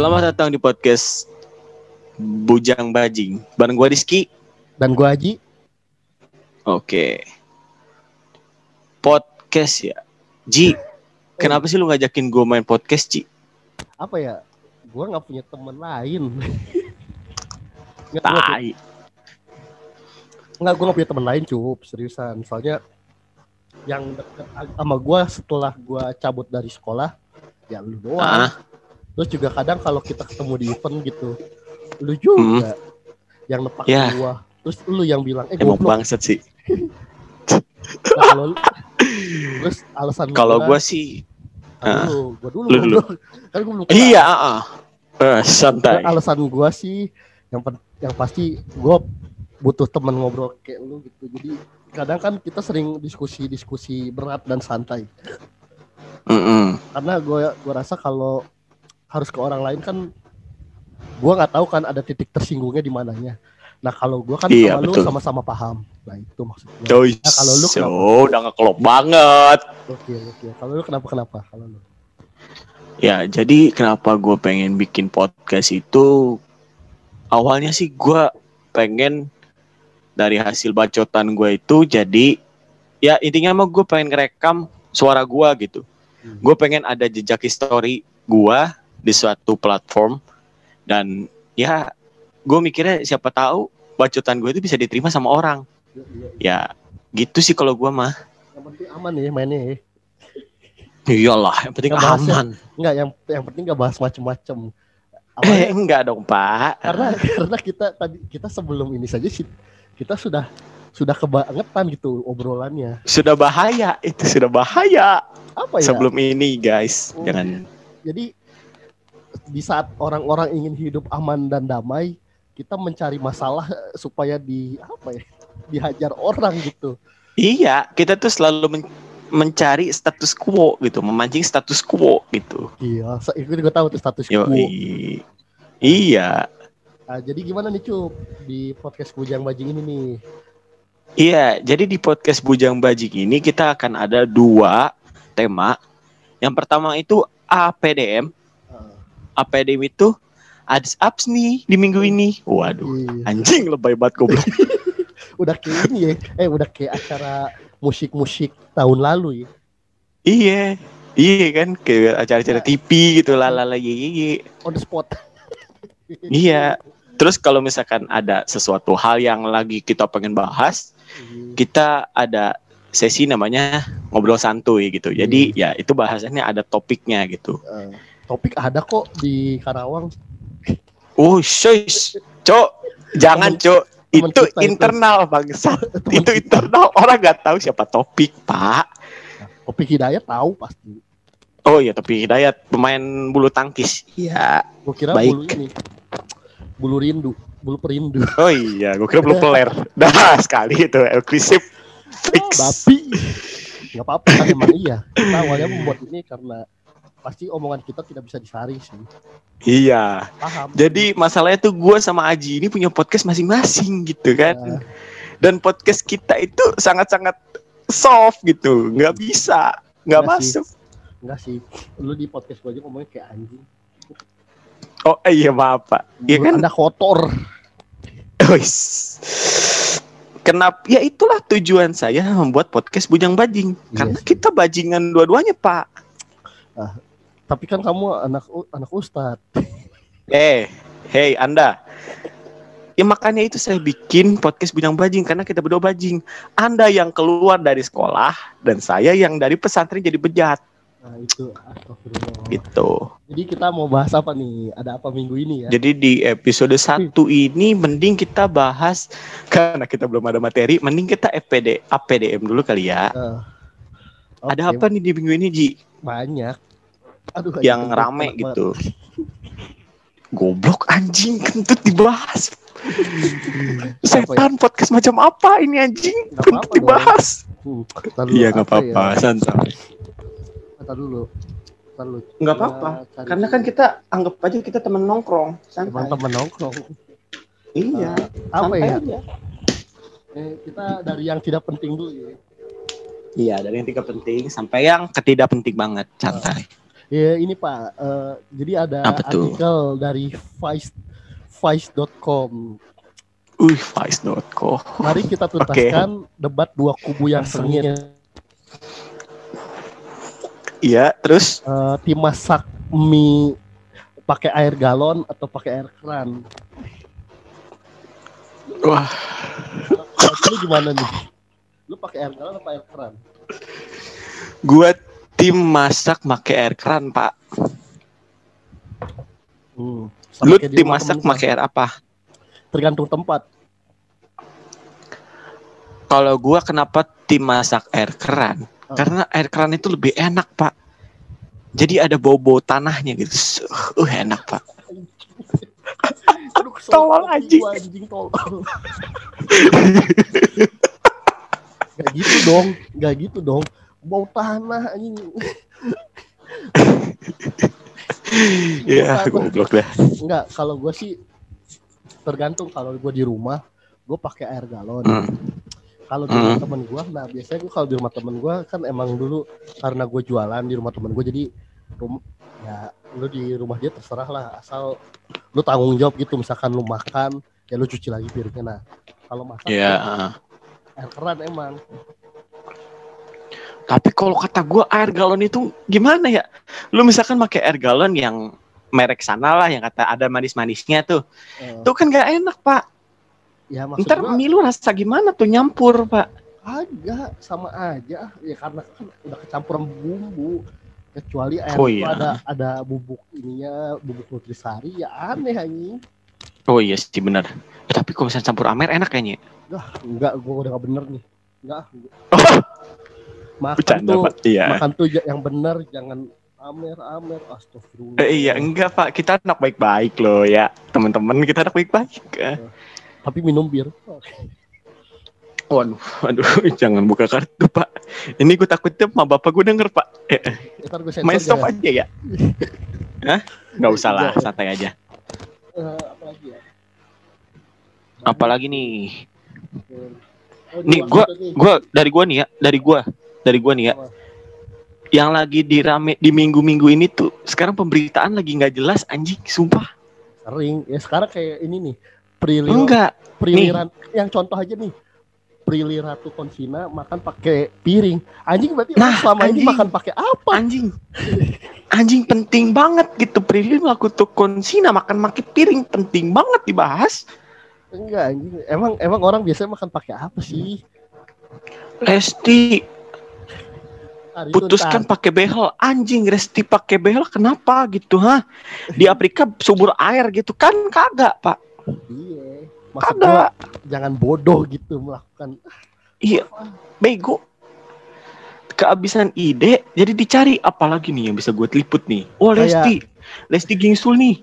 Selamat datang di podcast Bujang Bajing. Bareng gue Rizky. Dan gue Haji. Oke. Podcast ya Ji, kenapa sih lu ngajakin gue main podcast Ji? Apa ya, gue gak punya temen lain. Tai. Enggak, gue gak punya temen lain cup, seriusan. Soalnya yang deket sama gue setelah gue cabut dari sekolah ya lu doang. Terus juga kadang kalau kita ketemu di event gitu, lu juga yang nepak gua. Terus lu yang bilang, emang bangsat sih. Nah, kalau lu, terus alasan kalau gua sih, gua dulu. Kan gua belum. Iya, santai. Terus alasan gua sih, yang pasti gua butuh teman ngobrol kayak lu gitu. Jadi kadang kan kita sering diskusi berat dan santai. Karena gue rasa kalau harus ke orang lain kan gue nggak tahu kan ada titik tersinggungnya di mananya. Nah kalau gue kan iya, sama betul. Lu sama-sama paham. Nah itu maksudnya. Nah, kalau lu kenapa? Udah ngeklop banget. Oke. Kalau lu kenapa? Kalau lu? Ya jadi kenapa gue pengen bikin podcast itu awalnya sih gue pengen dari hasil bacotan gue itu, jadi ya intinya mah gue pengen ngerekam suara gue gitu. Gue pengen ada jejak history gue di suatu platform. Dan ya gue mikirnya siapa tahu bacotan gue itu bisa diterima sama orang. Ya gitu sih kalau gue mah. Yang penting aman ya mainnya ya. Iyalah yang penting gak aman. Enggak, yang penting gak bahas macem-macem. Enggak dong pak. Karena kita sebelum ini saja sih, kita sudah kebangetan gitu obrolannya. Sudah bahaya. Apa ya? Sebelum ini guys, jangan. Jadi di saat orang-orang ingin hidup aman dan damai, kita mencari masalah supaya dihajar orang gitu. Iya, kita tuh selalu mencari status quo gitu, memancing status quo gitu. Iya, itu gue tahu tuh status quo. Iya. Nah, jadi gimana nih Cup di podcast Bujang Bajing ini nih? Iya, jadi di podcast Bujang Bajing ini kita akan ada 2 tema. Yang pertama itu APDM. APDM itu ads ups nih di minggu ini. Waduh, anjing lebay banget goblok. Udah kayak ini ya. Udah kayak acara musik-musik tahun lalu ya. Iya kan kayak acara-acara TV gitu lala gigi. On the spot. Iya. Terus kalau misalkan ada sesuatu hal yang lagi kita pengen bahas, kita ada sesi namanya ngobrol santuy gitu. Jadi ya itu bahasannya ada topiknya gitu. Topik ada kok di Karawang. Shush, Cok. Jangan, Cok. Itu internal bangsa. Itu internal, orang nggak tahu siapa topik, Pak. Topik Hidayat tahu pasti. Oh iya, Topik Hidayat pemain bulu tangkis. Iya. Gua kira baik. Bulu ini. Bulu perindu. Oh iya, gue kira bulu peler. Dah sekali itu eksklusif fix. Tapi nggak apa-apa kan emang iya. Kita awalnya membuat ini karena pasti omongan kita tidak bisa disaring sih. Iya. Paham. Jadi masalahnya tuh gue sama Aji ini punya podcast masing-masing gitu kan. Ya. Dan podcast kita itu sangat-sangat soft gitu, nggak bisa, nggak masuk. Enggak sih. Lu di podcast gue aja ngomongnya kayak anjing. Oh iya maaf pak, iya kan? Anda kotor. Kenapa? Ya itulah tujuan saya membuat podcast Bujang Bajing. Karena kita bajingan dua-duanya pak. Ah, tapi kan kamu anak ustad. Hey Anda. Ya makanya itu saya bikin podcast Bujang Bajing karena kita berdua bajing. Anda yang keluar dari sekolah dan saya yang dari pesantren jadi bejat. Nah itu astagfirullah. Gitu. Jadi kita mau bahas apa nih? Ada apa minggu ini ya? Jadi di episode 1 ini mending kita bahas, karena kita belum ada materi, mending kita APDM dulu kali ya. Okay. Ada apa nih di minggu ini Ji? Banyak. Aduh, yang rame gitu. Goblok anjing kentut dibahas. Setan ya? Podcast macam apa ini anjing? Kentut dibahas. Iya nggak apa-apa, santai. Ntar dulu. Nggak apa-apa, karena kan kita anggap aja kita teman nongkrong. Teman nongkrong. Iya. Apa ya? Kita dari yang tidak penting dulu ya. Iya, dari yang tidak penting sampai yang ketidak penting banget. Santai. Ya ini Pak, jadi ada artikel dari Vice.com. Vice.com. Mari kita tuntaskan debat dua kubu yang sengit. Iya, terus tim masak mie pakai air galon atau pakai air keran? Wah, lu gimana nih? Lu pakai air galon atau air keran? Gua tim masak pakai air keran, Pak. Lu tim masak pakai air apa? Tergantung tempat. Kalau gua kenapa tim masak air keran? Karena air keran itu lebih enak, Pak. Jadi ada bau-bau tanahnya gitu. Enak, Pak. Aduh, tolol anjing. Gak gitu dong, gak gitu dong. Bau tanah anjing. Iya, goblok dah. Enggak, kalau gue sih tergantung. Kalau gue di rumah, gue pakai air galon. Kalau di rumah temen gue, nah biasanya gue kalau di rumah temen gue kan emang dulu karena gue jualan di rumah temen gue, jadi ya lu di rumah dia terserah lah, asal lu tanggung jawab gitu. Misalkan lu makan, ya lu cuci lagi piringnya. Nah kalau masak air keran emang. Tapi kalau kata gue air galon itu gimana ya? Lu misalkan pakai air galon yang merek sana lah, yang kata ada manis-manisnya tuh, tuh kan gak enak, Pak. Ya, ntar mie lu rasa gimana tuh, nyampur, Pak? Agak sama aja ya, karena kan udah kecampuran bumbu. Kecuali air ada bubuk ininya, bubuk nutrisari, ya aneh anjing. Oh iya sih benar. Tapi kalau misalnya campur amer enak kayaknya. Enggak, gua udah gak bener nih. Enggak. Makan tuh yang benar, jangan amer, astagfirullah. Iya enggak, Pak, kita anak baik-baik loh ya. Teman-teman kita anak baik-baik. Tapi minum bir. Waduh, jangan buka kartu, Pak. Ini gue takutnya sama bapak gue denger, Pak. Main stop aja ya. Hah? Gak usah lah, santai aja. Apalagi ya? Apalagi nih? Nih dari gue nih ya. Yang lagi dirame di minggu-minggu ini tuh, sekarang pemberitaan lagi nggak jelas, anjing, sumpah. Sering ya sekarang kayak ini nih. Yang contoh aja nih, Prilly Ratuconsina makan pakai piring. Anjing, berarti selama ini makan pakai apa? Anjing penting banget gitu. Prilly Ratuconsina makan pakai piring, penting banget dibahas. Enggak anjing, emang orang biasanya makan pakai apa sih? Lesti putuskan pakai behel, anjing. Resti pakai behel kenapa gitu, ha? Di Afrika subur air gitu kan kagak, Pak. Iya, maksudnya jangan bodoh gitu melakukan. Iya, bego. Kehabisan ide, jadi dicari apalagi nih yang bisa gue teliput nih. Oh, Lesti gingsul nih.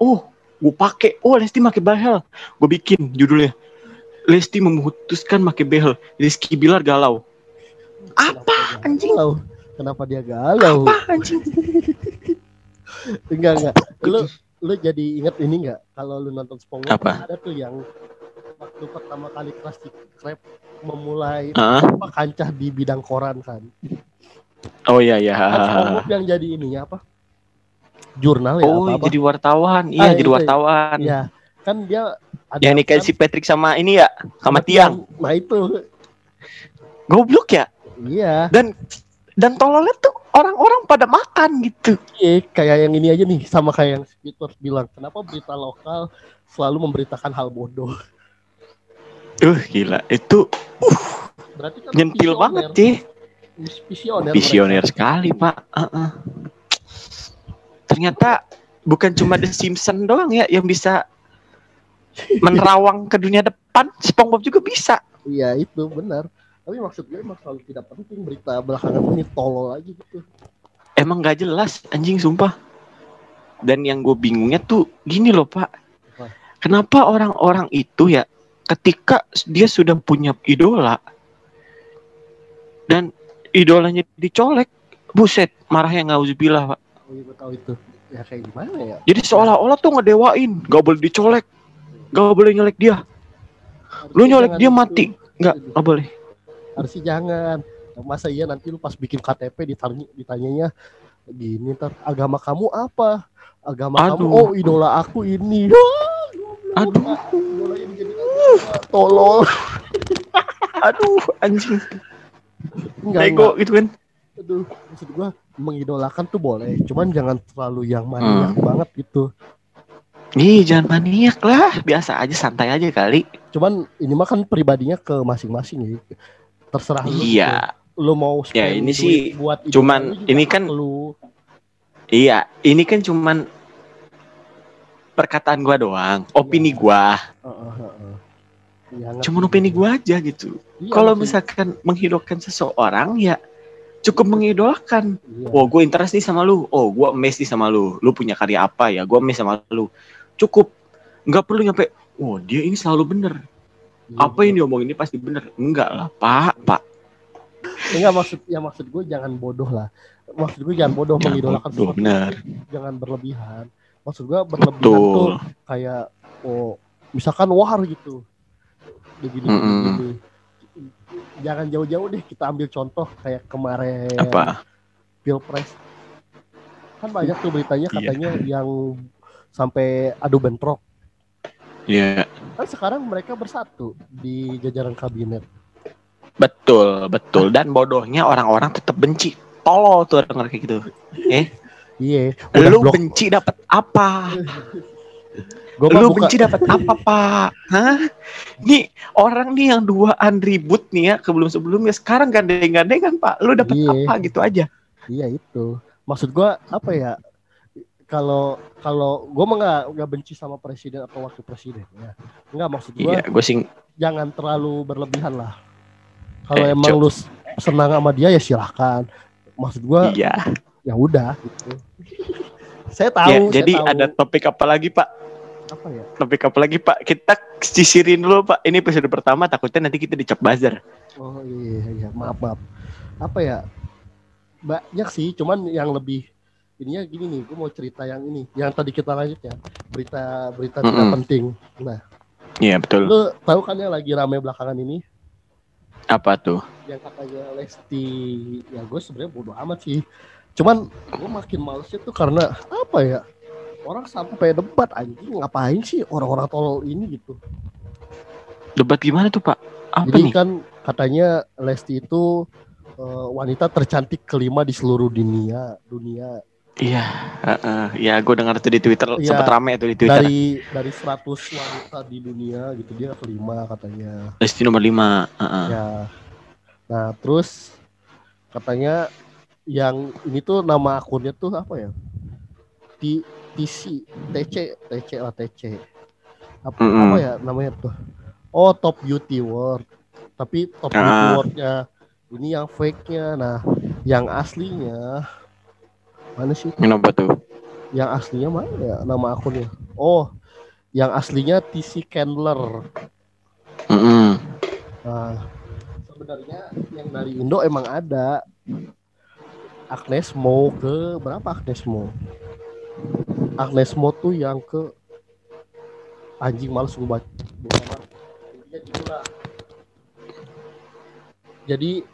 Oh, gue pakai. Oh, Lesti pakai behel. Gue bikin judulnya. Lesti memutuskan pakai behel. Rizky Bilar galau. Apa anjing? Kenapa dia galau? Apa anjing? Enggak. Lu jadi inget ini nggak? Kalau lu nonton SpongeBob ada tuh yang waktu pertama kali Krusty Krab memulai kancah di bidang koran kan? Oh iya. SpongeBob yang jadi ininya apa? Jurnal ya? Oh apa-apa? Jadi wartawan, jadi wartawan. Iya, kan dia ada yang nikahin si Patrick sama ini ya, sama tiang. Nah itu goblok ya? Iya. Dan tololnya tuh orang-orang pada makan gitu. Iya, kayak yang ini aja nih, sama kayak yang Twitter bilang, kenapa berita lokal selalu memberitakan hal bodoh? Gila, itu berarti kan nyentil visioner banget sih. Visioner sekali, Pak. Ternyata bukan cuma The Simpsons doang ya yang bisa menerawang ke dunia depan, SpongeBob juga bisa. Iya, itu benar. Tapi maksud gue emang selalu tidak penting berita belakangan ini, tolol aja gitu. Emang gak jelas, anjing, sumpah. Dan yang gue bingungnya tuh gini loh, Pak. Kenapa orang-orang itu ya, ketika dia sudah punya idola dan idolanya dicolek, buset, marahnya ngauzubillah, Pak. Oh iya, gue tahu itu. Ya kayak gimana ya? Jadi seolah-olah tuh ngedewain, gak boleh dicolek, gak boleh nyolek dia. Lu nyolek dia mati, gak boleh. Harusnya jangan. Masa iya nanti lu pas bikin KTP ditanyanya gini tar, agama kamu apa? Agama aduh. Kamu, oh idola aku ini. Aduh, idolanya begini, tolol. Aduh, anjing. Bego gitu kan. Aduh, maksud gua mengidolakan tuh boleh, cuman jangan terlalu yang maniak banget gitu. Nih jangan maniak lah, biasa aja, santai aja kali. Cuman ini mah kan pribadinya ke masing-masing ya. Terserah lu. Iya. Lu mau ya ini sih buat cuman ini kan lu. Iya, ini kan cuman perkataan gua doang, opini gua. Ya, cuman opini gua aja gitu. Iya, kalau misalkan menghidupkan seseorang ya cukup mengidolakan. Iya. Oh, gua interest nih sama lu. Oh, gua amazed nih sama lu. Lu punya karya apa ya? Gua amazed sama lu. Cukup. Enggak perlu nyampe, oh dia ini selalu bener. Iya, apa yang diomongin ini pasti bener. Enggak lah, Pak. Enggak, maksud gue jangan bodoh lah. Maksud gue jangan bodoh ya, mengidolakan betul, bener. Jangan berlebihan. Maksud gue berlebihan betul. Tuh kayak oh, misalkan war gitu. Begini. Jangan jauh-jauh deh, kita ambil contoh kayak kemarin apa? Pilpres. Kan banyak tuh beritanya katanya yang sampai adu bentrok. Iya. Yeah. Kan sekarang mereka bersatu di jajaran kabinet. Betul. Dan bodohnya orang-orang tetap benci. Tolol tuh denger kayak gitu. Iya. Lu benci dapat apa? Lu benci dapat apa, Pak? Hah? Nih, orang nih yang duaan ribut nih ya, sebelumnya sekarang gandeng-gandengan, Pak. Lu dapat apa gitu aja. Iya, itu. Maksud gua apa ya? Kalau gue nggak benci sama presiden atau wakil presiden ya. Enggak, maksud gue jangan terlalu berlebihan lah. Kalau emang lu senang sama dia ya silahkan. Maksud gue ya udah gitu. Saya tahu. Ya, jadi saya tahu. Ada topik apa lagi, Pak? Apa ya? Topik apa lagi, Pak? Kita sisirin dulu, Pak. Ini episode pertama, takutnya nanti kita dicap buzzer. Oh iya, maaf. Apa ya? Banyak sih, cuman yang lebih ininya gini nih, gue mau cerita yang ini, yang tadi kita lanjut ya, berita tidak penting. Nah, iya betul. Lu tahu kan yang lagi ramai belakangan ini? Apa tuh? Yang katanya Lesti, ya gue sebenarnya bodo amat sih. Cuman gue makin malesnya tuh karena apa ya? Orang sampai debat anjing, ngapain sih orang-orang tolol ini gitu? Debat gimana tuh, Pak? Apa jadi nih? Kan katanya Lesti itu wanita tercantik kelima di seluruh dunia. Iya, ya gue dengar tuh di Twitter ya, sempat rame tuh di Twitter. Dari 100 wanita di dunia gitu dia kelima katanya. Lesti nomor 5. Ya. Nah, terus katanya yang ini tuh nama akunnya tuh apa ya? TC. Apa ya namanya tuh? Oh, Top Beauty World. Tapi Top Beauty World-nya ini yang fake-nya. Nah, yang aslinya mana sih? Kenapa tuh? Yang aslinya mana ya nama akunnya? Oh, yang aslinya TC Candler. Nah, sebenarnya yang dari Indo emang ada. Agnes Moker, berapa Agnes Moker? Agnes Moker tuh yang ke anjing males gua baca. Jadi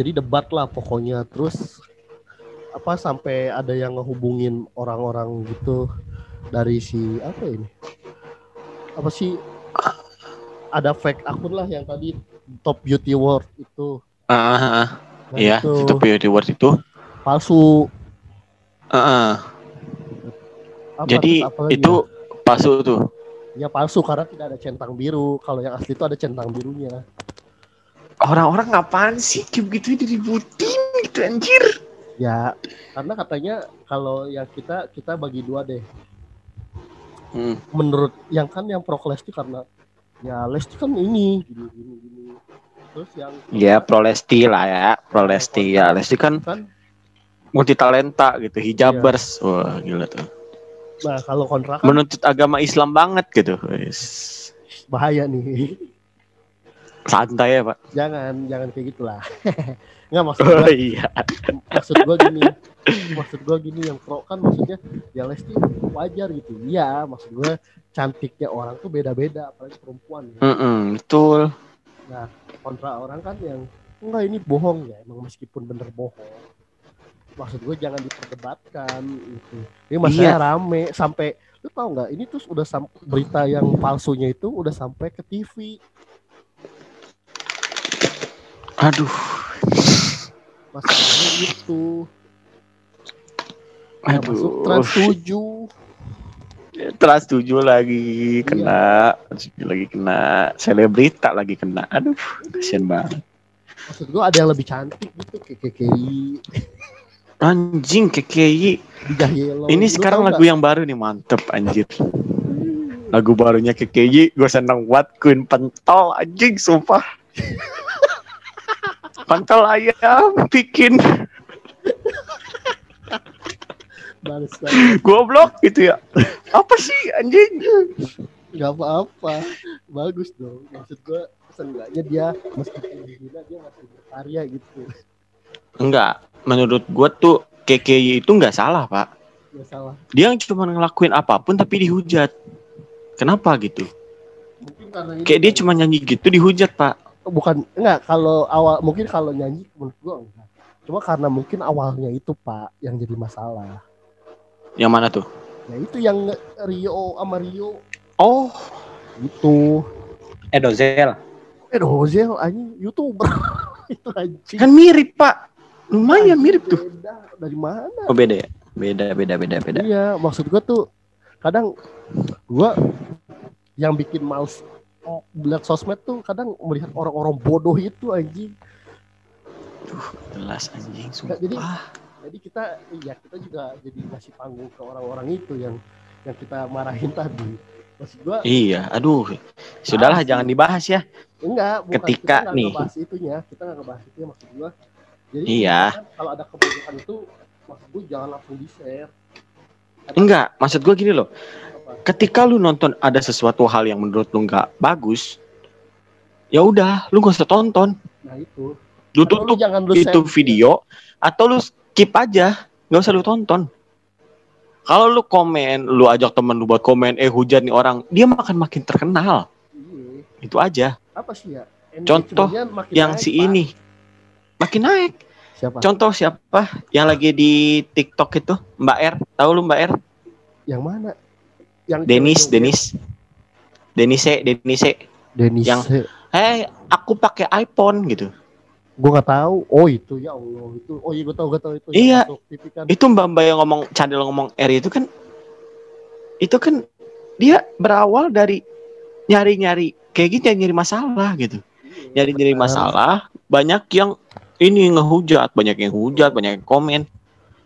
jadi debat lah pokoknya, terus apa sampai ada yang ngehubungin orang-orang gitu dari si apa ini apa sih ada fake akun lah yang tadi Top Beauty World itu nah, iya itu, Top Beauty World itu palsu jadi itu palsu tuh ya palsu karena tidak ada centang biru, kalau yang asli itu ada centang birunya. Orang-orang ngapain sih kayak gitu diributin gitu anjir. Ya, karena katanya kalau yang kita bagi dua deh. Menurut yang kan yang pro Lesti karena ya Lesti kan ini gini. Terus yang ya pro Lesti lah ya, pro Lesti ya. Lesti kan multi talenta gitu, hijabers. Iya. Wah, gila tuh. Nah, kalau kontra kan menuntut agama Islam banget gitu. Bahaya nih. Santai ya, Pak. Jangan kayak gitulah. Nggak maksud gue gini yang pro kan maksudnya ya Lesti wajar gitu ya, maksud gue cantiknya orang tuh beda-beda apalagi perempuan ya. Betul. Nah kontra orang kan yang enggak ini bohong ya, emang meskipun bener bohong maksud gue jangan diperdebatkan gitu. Ini masalahnya rame sampai lu tau nggak ini terus udah berita yang palsunya itu udah sampai ke TV. Aduh. Masalahnya itu. Nah, aduh. Masuk Trans 7 lagi kena, lagi kena, selebrita lagi kena. Aduh, kasian banget. Maksud gue ada yang lebih cantik gitu, KKI. Anjing KKI. Ini sekarang lagu yang baru nih mantep anjir. Lagu barunya KKI gue seneng banget. Queen pentol anjing sumpah. Pentol ayam bikin. Goblok gitu ya. Apa sih anjing? Gak apa-apa. Bagus dong. Maksud gue seenggaknya dia meskipun dihina dia masih berkarya gitu. Enggak, menurut gue tuh KKY itu gak salah pak. Gak salah. Dia cuma ngelakuin apapun tapi dihujat. Kenapa gitu? Mungkin karena kayak dia cuma nyanyi gitu dihujat pak. Bukan, enggak, kalau awal mungkin kalau nyanyi menurut gue enggak. Cuma karena mungkin awalnya itu pak yang jadi masalah. Yang mana tuh? Ya itu yang Rio sama Rio. Oh, itu Edozel. Edozel anjing YouTuber. Itu anjing. Kan mirip, Pak. Lumayan anjing mirip beda. Tuh. Dari mana? Oh, beda ya. Beda. Iya, maksud gua tuh kadang gua yang bikin males black sosmed tuh kadang melihat orang-orang bodoh itu anjing. Duh, jelas anjing sumpah. Jadi kita juga jadi ngasih panggung ke orang-orang itu yang kita marahin tadi. Maksud gua, iya, aduh. Sudahlah jangan dibahas ya. Enggak, bukan ketika kita nih bahas itunya, kita enggak ngebahas itu maksud gua. Jadi iya. Kalau ada kebutuhan itu maksud gua jangan langsung di-share. Enggak, maksud gua gini loh. Apa? Ketika lu nonton ada sesuatu hal yang menurut lu enggak bagus, ya udah, lu enggak usah tonton. Nah, itu. Lu tutup itu video atau lu skip aja, nggak usah lu tonton. Kalau lu komen, lu ajak temen lu buat komen, hujan nih orang, dia makin terkenal. Iyi. Itu aja. Apa sih ya? Contoh yang naik, si Pak. Ini makin naik. Siapa? Contoh siapa yang lagi di TikTok itu Mbak R, tahu lu Mbak R? Yang mana? Yang Denise. Yang aku pakai iPhone gitu. Gue nggak tahu. Oh itu ya Allah itu. Oh iya gue tahu itu. Iya. Kan. Itu mbak yang ngomong Candil ngomong Eri itu kan dia berawal dari nyari kayak gitu nyari masalah gitu. Nyari masalah. Banyak yang ini ngehujat, banyak yang komen.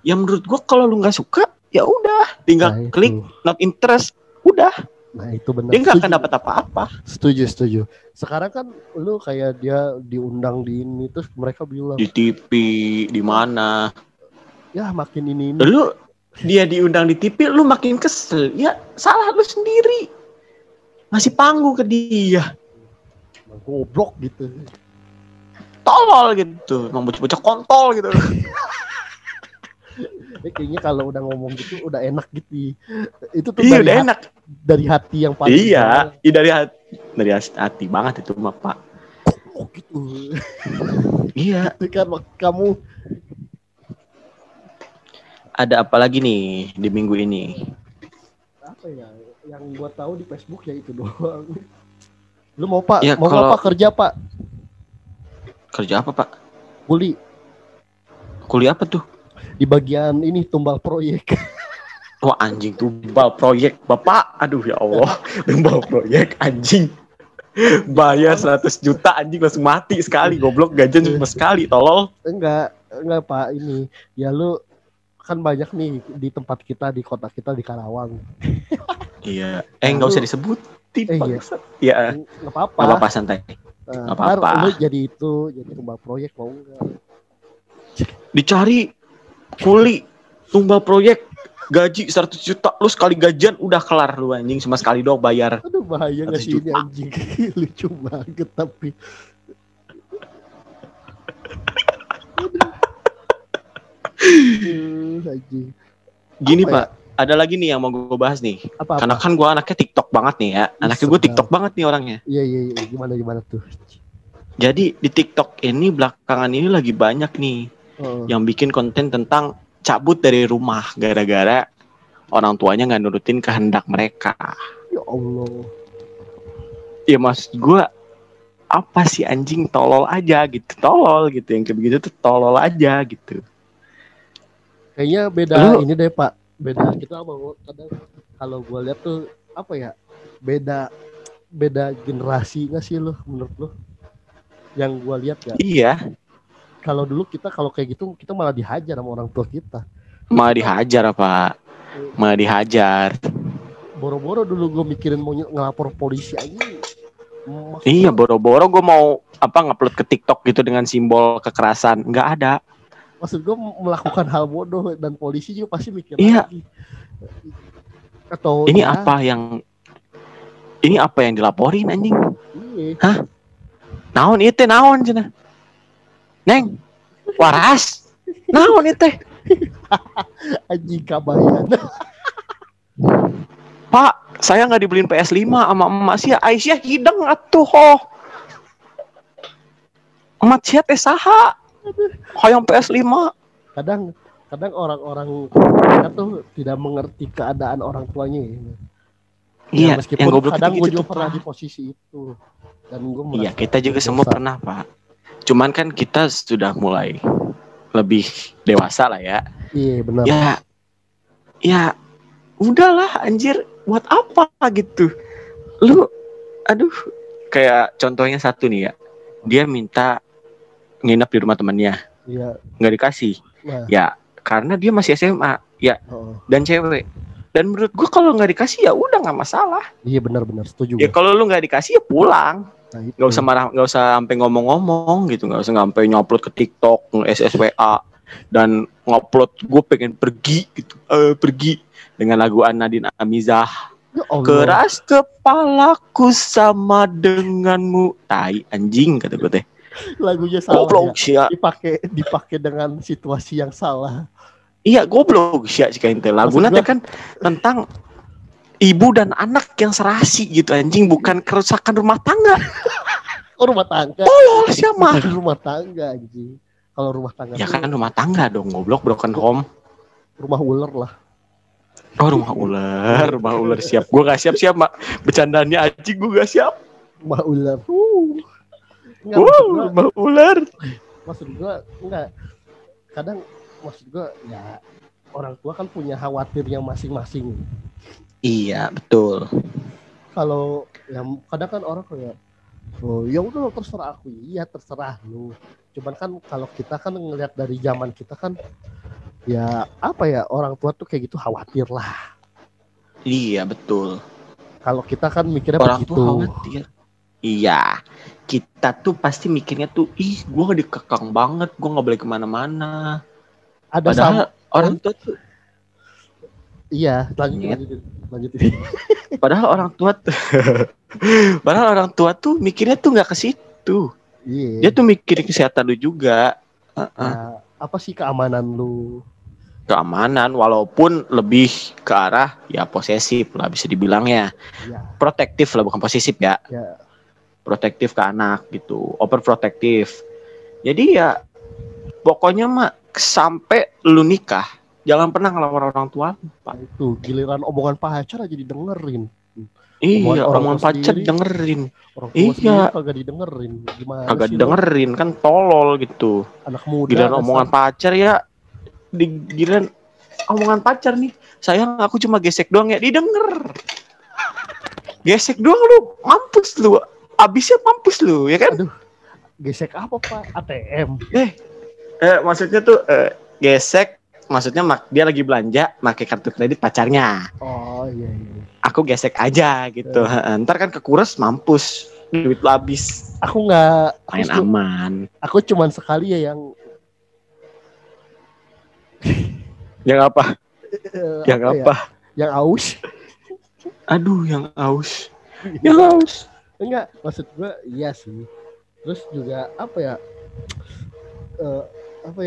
Ya menurut gue kalau lu nggak suka ya udah tinggal klik not interest udah. Nah itu benar. Dia nggak akan dapat apa-apa. Setuju. Sekarang kan lu kayak dia diundang di ini terus mereka bilang di TV di mana? Ya makin ini. Lu dia diundang di TV lu makin kesel. Ya salah lu sendiri. Masih panggung ke dia. Goblok gitu. Tolol gitu. Emang bocah-bocah kontol gitu. Kayaknya kalau udah ngomong gitu udah enak gitu. Itu tuh iya, udah enak. Dari hati yang paling. Iya, dari hati banget itu mah, Pak. Oh gitu. Iya. Kan kamu ada apa lagi nih di minggu ini? Apa ya? Yang gua tahu di Facebook ya itu doang. Lu mau Pak, ya, mau kalau... apa kerja, Pak? Kerja apa, Pak? Kuliah apa tuh? Di bagian ini tumbal proyek. Wah anjing tumbal proyek bapak. Aduh ya Allah. Tumbal proyek anjing. Bayar 100 juta anjing langsung mati sekali. Goblok gajian cuma sekali tolol. Enggak pak ini. Ya lu kan banyak nih di tempat kita di kota kita di Karawang. Iya. Enggak usah disebutin pak. Iya. Enggak apa-apa. Enggak apa-apa santai. Enggak apa-apa. Lu jadi tumbal proyek mau enggak? Dicari kuli tumbal proyek gaji 100 juta lu sekali gajian udah kelar lu anjing cuma sekali doang bayar. Aduh bahaya enggak sih ini anjing. Lucu banget tapi. Anjing. Gini apa Pak, ya? Ada lagi nih yang mau gue bahas nih. Apa-apa? Karena kan gue anaknya TikTok banget nih ya. Anaknya gue TikTok banget nih orangnya. Iya gimana tuh. Jadi di TikTok ini belakangan ini lagi banyak nih yang bikin konten tentang cabut dari rumah gara-gara orang tuanya nggak nurutin kehendak mereka. Ya Allah. Ya maksud gue, apa sih anjing, tolol aja gitu, tolol gitu, yang kayak begitu tuh tolol aja gitu. Kayaknya beda ini deh Pak, beda kita gitu, kadang kalau gue lihat tuh apa ya, beda generasi nggak sih lo, menurut lo? Yang gue lihat ya. Iya. Kalau dulu kita kalau kayak gitu kita malah dihajar sama orang tua kita. Malah dihajar apa? Malah dihajar. Boro-boro dulu gue mikirin mau ngelapor polisi aja. Maksudnya... Iya, boro-boro gue mau ngupload ke TikTok gitu dengan simbol kekerasan, nggak ada. Maksud gue melakukan hal bodoh dan polisi juga pasti mikir. Iya. Lagi. Atau ini ya, apa yang dilaporin anjing? Iya. Hah? Naon itu naon cina? Neng, waras, naon itu? Anjing kabayan. Pak, saya nggak dibeliin PS5 sama emak sia. Aisyah hidang atuh ho. Emak sia teh saha? Hoyong PS5. Kadang orang-orang tuh tidak mengerti keadaan orang tuanya. Iya. Ya, meskipun kadang gue juga pernah di posisi itu. Dan iya, kita juga semua pernah Pak. Cuman kan kita sudah mulai lebih dewasa lah ya. Iya benar. Ya udahlah anjir, buat apa gitu. Lu aduh, kayak contohnya satu nih ya. Dia minta nginep di rumah temannya. Iya. Enggak dikasih. Nah. Ya, karena dia masih SMA, ya. Oh. Dan cewek. Dan menurut gua kalau enggak dikasih ya udah enggak masalah. Iya benar-benar setuju. Ya kalau lu enggak dikasih ya pulang. Nggak usah marah, nggak usah sampai ngomong-ngomong gitu, nggak usah sampai nyupload ke TikTok, SSWA dan ngupload gue pengen pergi gitu, pergi dengan lagu Nadine Amizah. Ya keras kepalaku sama denganmu, tai anjing kata gue teh. Lagunya salah. Goblok ya. Dipakai dengan situasi yang salah. Iya goblok sia sih kayak lagu nanti kan tentang ibu dan anak yang serasi gitu anjing, bukan kerusakan rumah tangga. Oh rumah tangga. Tolol siapa? Rumah tangga anjing. Kalau rumah tangga. Ya kan rumah tangga dong goblok, broken home. Rumah ular lah. Oh rumah ular siap. Gue gak siap-siap mak. Bercandaannya anjing gue gak siap. Rumah ular. Rumah ular. Maksud gue enggak. Kadang maksud gue ya orang tua kan punya khawatirnya masing-masing. Iya betul. Kalau yang kadang kan orang kayak, oh ya udah terserah aku, iya terserah lu. Cuman kan kalau kita kan ngelihat dari zaman kita kan, ya apa ya, orang tua tuh kayak gitu khawatir lah. Iya betul. Kalau kita kan mikirnya orang begitu. Orang tua khawatir. Iya, kita tuh pasti mikirnya tuh, ih gue dikekang banget, gue nggak boleh kemana-mana. Ada sama orang tua tuh. Iya, lanjutin. Padahal orang tua tuh mikirnya tuh nggak ke situ. Iya. Dia tuh mikirin kesehatan lu juga. Nah, apa sih keamanan lu? Keamanan, walaupun lebih ke arah ya posesif lah bisa dibilangnya. Iya. Protektif lah, bukan posesif ya. Iya. Protektif ke anak gitu, overprotektif. Jadi ya pokoknya mak sampai lu nikah jangan pernah ngelamar orang tua, Pak. Itu giliran omongan pacar aja didengerin. Iya, omongan pacar dengerin. Orang tua iya, kagak didengerin. Gimana? Kagak didengerin kan tolol gitu. Anak muda. Giliran omongan pacar ya, giliran omongan pacar nih. Sayang, aku cuma gesek doang ya, didengar. Gesek doang lu, mampus lu. Abisnya mampus lu, ya kan? Aduh. Gesek apa, Pak? ATM. Maksudnya tuh gesek maksudnya dia lagi belanja pakai kartu kredit pacarnya. Oh iya. Aku gesek aja gitu. Ntar kan kekuras mampus, duit lu habis. Aku enggak main aman. Aku cuman sekali ya yang Yang apa? Ya? Yang aus. Aduh, yang aus. Yang aus. Enggak, maksud gue iya sih. Terus juga apa ya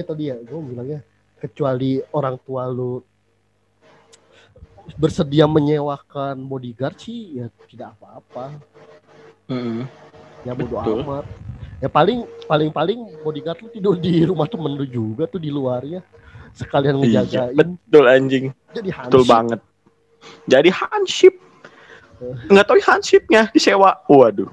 tadi ya gue bilangnya, kecuali orang tua lu bersedia menyewakan bodyguard sih ya tidak apa-apa. Ya bodo amat. Ya paling bodyguard lu tidur di rumah temen lu juga tuh di luarnya. sekalian ngejagain. Betul anjing. Jadi handship. Betul banget. Jadi handship. Nggak tahu handshipnya disewa. Waduh.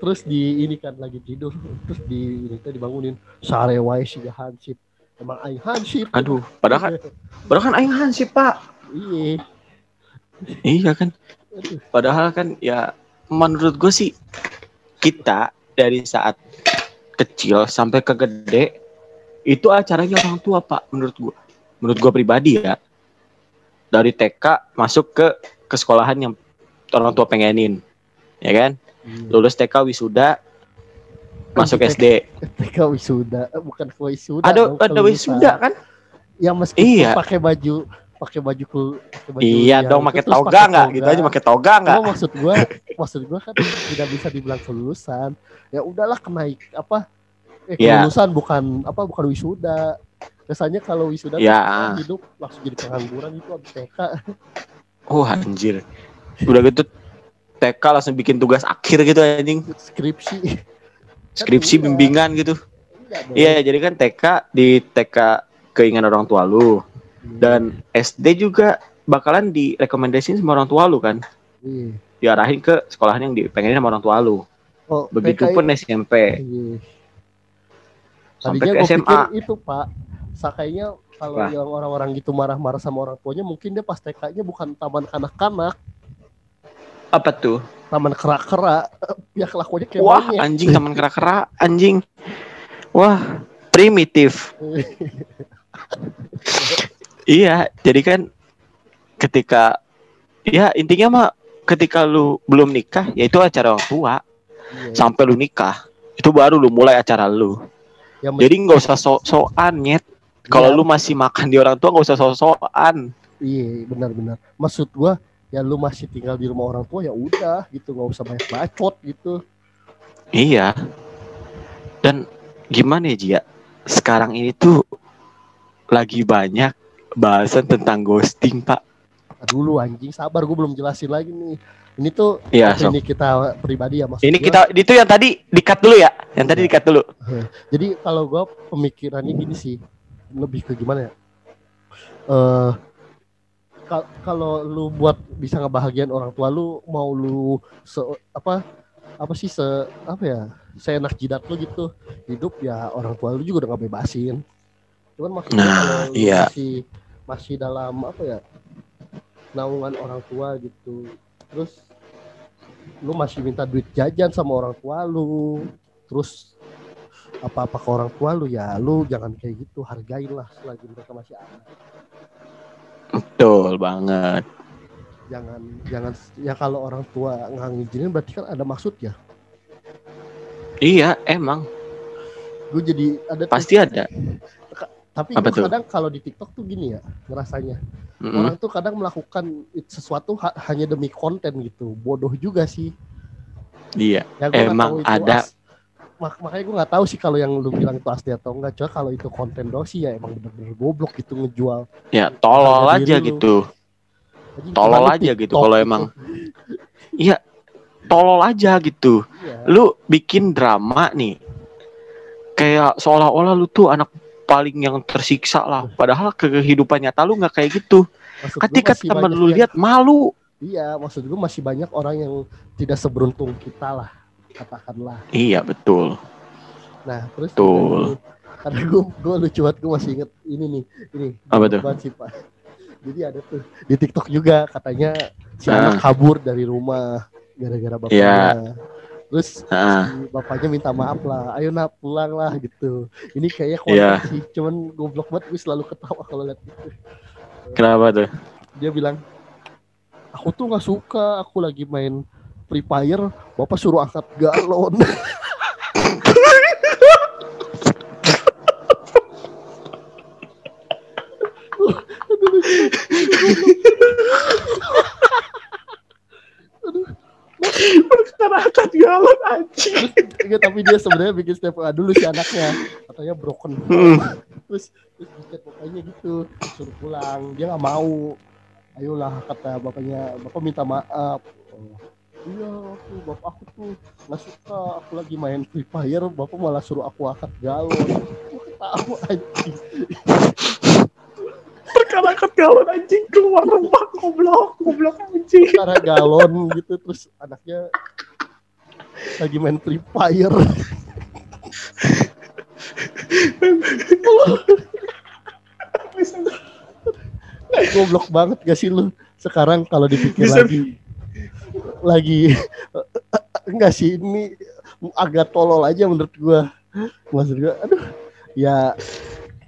Terus di ini kan lagi tidur, terus di ini tadi dibangunin sarewai si handship. Emang aing handship. Aduh, padahal kan aing handship, Pak. Iya. Iya kan. Padahal kan ya menurut gue sih kita dari saat kecil sampai ke gede itu acaranya orang tua, Pak, menurut gue. Menurut gue pribadi ya. Dari TK masuk ke sekolahan yang orang tua pengenin. Ya kan? Lulus TK wisuda, masuk SD. TK wisuda, bukan wisuda. Ada wisuda kan? Yang meskipun iya. pakai baju iya dong, pakai toga nggak? Gitu aja pakai toga nggak? Oh, maksud gua kan tidak bisa dibilang kelulusan. Ya udahlah kenaik apa? Kelulusan yeah. bukan wisuda. Biasanya kalau wisuda yeah. kan hidup langsung jadi pengangguran itu abis TK. Oh anjir. Udah gitu TK langsung bikin tugas akhir gitu anjing. Skripsi bimbingan gitu. Iya, jadi kan TK di TK keinginan orang tua lu. Dan SD juga bakalan direkomendasiin sama orang tua lu kan. Diarahin ke sekolah yang dipengenin sama orang tua lu. Oh, begitupun SMP. Sampai ke SMA. Itu, Pak. Kayaknya kalau yang orang-orang gitu marah-marah sama orang tuanya mungkin dia pas TK-nya bukan taman kanak-kanak. Apa tuh? Taman kera-kera. Ya kelakuannya kayak wah, banyak. Anjing taman kera-kera, anjing. Wah, primitif. Iya, jadi kan ketika ya intinya mah ketika lu belum nikah ya itu acara orang tua. Iya. Sampai lu nikah, itu baru lu mulai acara lu. Ya, jadi enggak usah sok-sokan, nyet. Kalau lu masih makan di orang tua enggak usah sok-sokan. Iya, benar-benar. Maksud gua ya lu masih tinggal di rumah orang tua ya udah gitu, nggak usah banyak bacot gitu. Iya. Dan gimana ya Jia, sekarang ini tuh lagi banyak bahasan tentang ghosting, Pak. Dulu anjing, sabar, gue belum jelasin lagi nih. Ini tuh ya, ini kita pribadi ya maksudnya. Ini kita itu yang tadi di-cut dulu ya. Yang tadi di-cut dulu. Jadi kalau gue pemikirannya gini sih, lebih ke gimana ya? Kalau lu buat bisa ngebahagiain orang tua lu, mau lu seenak jidat lu gitu hidup ya, orang tua lu juga udah nggak bebasin. Cuman maksudnya kalau iya. masih dalam naungan orang tua gitu, terus lu masih minta duit jajan sama orang tua lu, terus apa ke orang tua lu, ya lu jangan kayak gitu, hargailah selagi mereka masih anak. Betul banget. Jangan ya kalau orang tua nggak ngizinin berarti kan ada maksud ya. Iya, emang. Gue jadi ada pasti ada. Tapi kadang kalau di TikTok tuh gini ya rasanya. Orang tuh kadang melakukan sesuatu hanya demi konten gitu. Bodoh juga sih. Iya, ya, emang ada. Makanya gue nggak tahu sih kalau yang lu bilang itu asli atau enggak. Coba kalau itu konten doang sih ya emang bener-bener goblok gitu ngejual. Ya tolol aja gitu. Tolol aja gitu kalau emang. Iya, tolol aja gitu. Lu bikin drama nih. Kayak seolah-olah lu tuh anak paling yang tersiksa lah. Padahal kehidupan nyata lu nggak kayak gitu. Maksud ketika teman lu lihat malu. Iya, maksud gue masih banyak orang yang tidak seberuntung kita lah. Katakanlah. Iya betul. Nah terus betul. Karena gue lucu banget, gue masih inget ini. Apa tuh? Pak. Jadi ada tuh di TikTok juga katanya si anak kabur dari rumah gara-gara bapaknya. Yeah. Terus si bapaknya minta maaf lah, ayo nak pulang lah gitu. Ini kayaknya konten sih, cuman goblok banget, gue selalu ketawa kalau lihat itu. Kenapa tuh? Dia bilang, aku tuh nggak suka, aku lagi main Free Fire, bapak suruh angkat galon. Aduh, angkat galon anjing. Terus, tapi dia sebenarnya bikin step dulu si anaknya, katanya broken. Terus dicat bapaknya gitu, suruh pulang, dia nggak mau. Ayolah kata bapaknya, bapak minta maaf. Iya, bapak aku tuh nggak suka, aku lagi main Free Fire, bapak malah suruh aku angkat galon. tahu anjing. Perkara galon anjing keluar rumah, goblok anjing. Perkara galon gitu, terus anaknya lagi main Free Fire. Goblok banget gak sih lu? Sekarang kalau dipikir bisa lagi enggak sih, ini agak tolol aja menurut gue. Maksud gue, aduh ya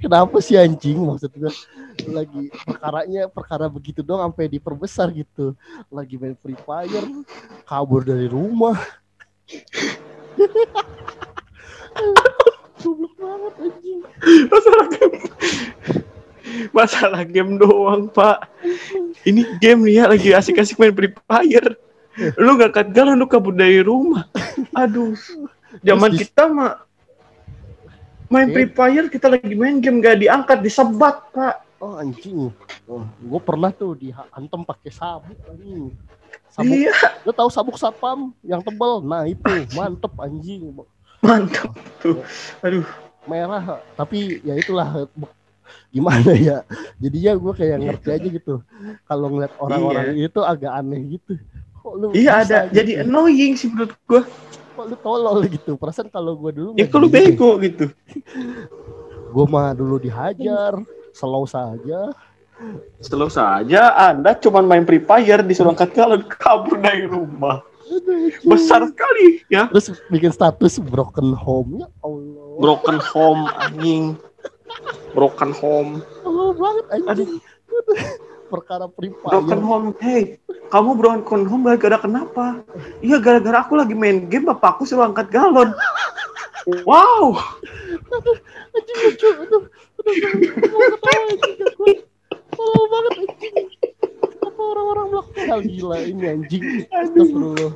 kenapa sih anjing, maksud gue lagi perkara begitu dong sampai diperbesar gitu, lagi main Free Fire kabur dari rumah. Goblok banget anjing. Masalah game doang pak. Ini game nih ya lagi asik-asik main Free Fire, lu gak kat galon, lu kabur dari rumah. Aduh, zaman kita mah main Free Fire, kita lagi main game gak diangkat, disebat pak. Oh anjing, oh, gue pernah tuh dihantem pakai sabuk anjing. Sabuk, iya. Lu tahu sabuk satpam yang tebal? Nah itu mantep anjing. Mantap tuh, aduh merah. Tapi ya itulah, gimana ya, jadinya gue kayak ngerti aja gitu kalau ngeliat orang-orang itu agak aneh gitu. Kok lu ada gitu? Jadi annoying sih menurut gue. Kok lu tolol gitu, perasaan kalau gue dulu ya kalau bego gitu. Gue mah dulu dihajar, slow saja anda cuman main Free Fire disuruh angkat galon kabur dari rumah. Besar sekali ya, terus bikin status broken home. Ya Allah, broken home anjing. Broken home. Oh banget anjing. Perkara Free Fire. Broken home. Hey, kamu broken home gara-gara kenapa? Iya gara-gara aku lagi main game, bapakku suruh angkat galon. Wow. Anjing lucu. Tolol banget anjing. Kenapa orang-orang melakukan hal gila ini anjing? Astagfirullah.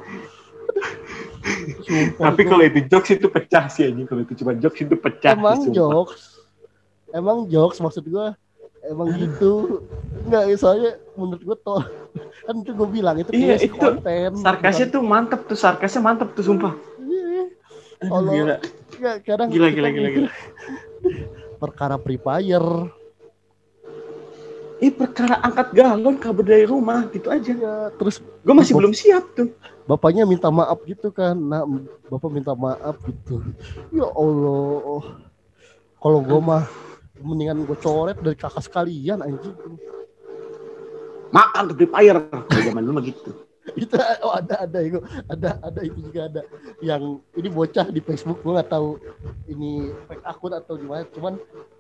Tapi kalau itu jokes itu pecah sih anjing. Kalau itu cuma jokes itu pecah. Emang jokes maksud gue, emang gitu. Enggak, soalnya menurut gue toh kan itu gue bilang itu iya, itu konten. Sarkasnya tuh mantep tuh, sumpah. Iya. Enggak, kadang gila. Perkara Free Fire. Perkara angkat galon kabur dari rumah gitu aja. Ya, terus gue masih belum siap tuh. Bapaknya minta maaf gitu kan. Nah, bapak minta maaf gitu. Ya Allah. Kalau gue mah mendingan gue coret dari kakak sekalian anjing. Makan tuh Free Fire zaman dulu mah gitu. Itu ada itu juga ada. Yang ini bocah di Facebook, gue nggak tahu ini fake akun atau gimana. Cuman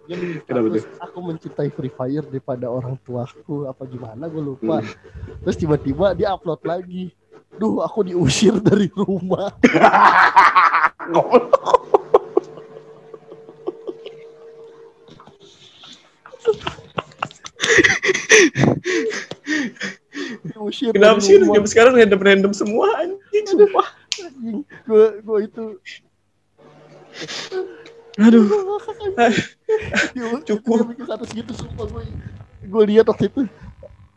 dia terus aku mencintai Free Fire daripada orang tuaku apa gimana gue lupa. Terus tiba-tiba dia upload lagi. Duh, aku diusir dari rumah. Kenapa sih jam sekarang random semua anjing, sumpah anjing. Gue itu aduh cukup bikin status gitu, sumpah. Gue lihat waktu itu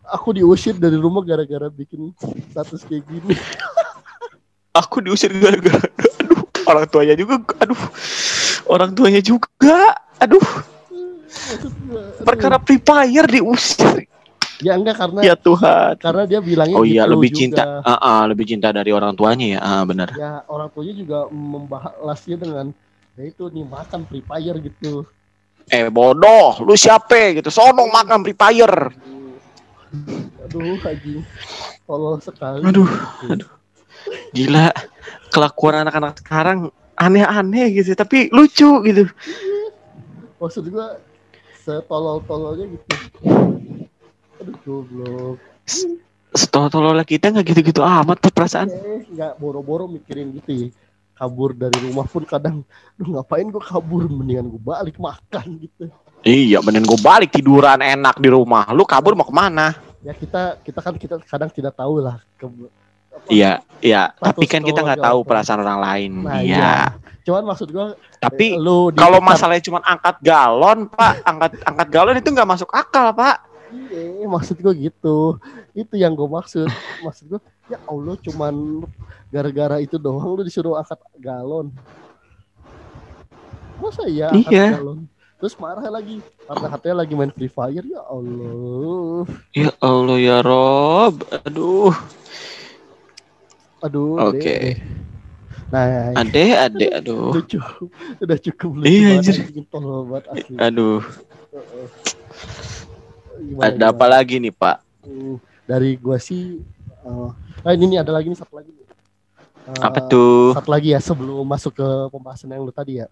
aku diusir dari rumah gara-gara bikin status kayak gini. Aku diusir gara-gara aduh orang tuanya juga aduh. Perkara Free Fire diusir. Ya enggak, karena ya Tuhan, karena dia bilangnya oh iya gitu, lebih juga cinta, lebih cinta dari orang tuanya ya, benar. Ya orang tuanya juga membalasnya dengan ya itu nih makan Free Fire gitu. Bodoh, lu siapa gitu, sono makan Free Fire. Aduh anjing, tolol sekali. Aduh. Gila, kelakuan anak-anak sekarang aneh-aneh gitu, tapi lucu gitu. Maksud gua setolol-tololnya gitu. Aduh goblok. Setolol-tololnya kita gak gitu-gitu amat perasaan. Gak boro-boro mikirin gitu ya. Kabur dari rumah pun kadang, aduh ngapain gua kabur, mendingan gua balik makan gitu. Iya, mendingan gua balik tiduran enak di rumah. Lu kabur mau kemana? Ya kita kadang tidak tahu lah. Iya, tapi kan kita nggak tahu perasaan orang lain. Nah, iya. Cuman maksud gua, tapi kalau masalahnya cuma angkat galon, Pak, angkat galon itu nggak masuk akal, Pak. Iya, maksud gua gitu. Itu yang gua maksud. Maksud gua, ya Allah, cuman gara-gara itu doang lu disuruh angkat galon. Masa ya angkat galon? Terus marah hatinya lagi main Free Fire. Ya Allah. Ya Allah ya Rob. Aduh. Oke. Okay. Nah, adek, aduh. Udah cukup. Iya anjir. Aduh. Gimana? Apa lagi nih, Pak? Dari gua sih ini nih ada satu lagi nih. Apa tuh? Satu lagi ya sebelum masuk ke pembahasan yang lu tadi ya.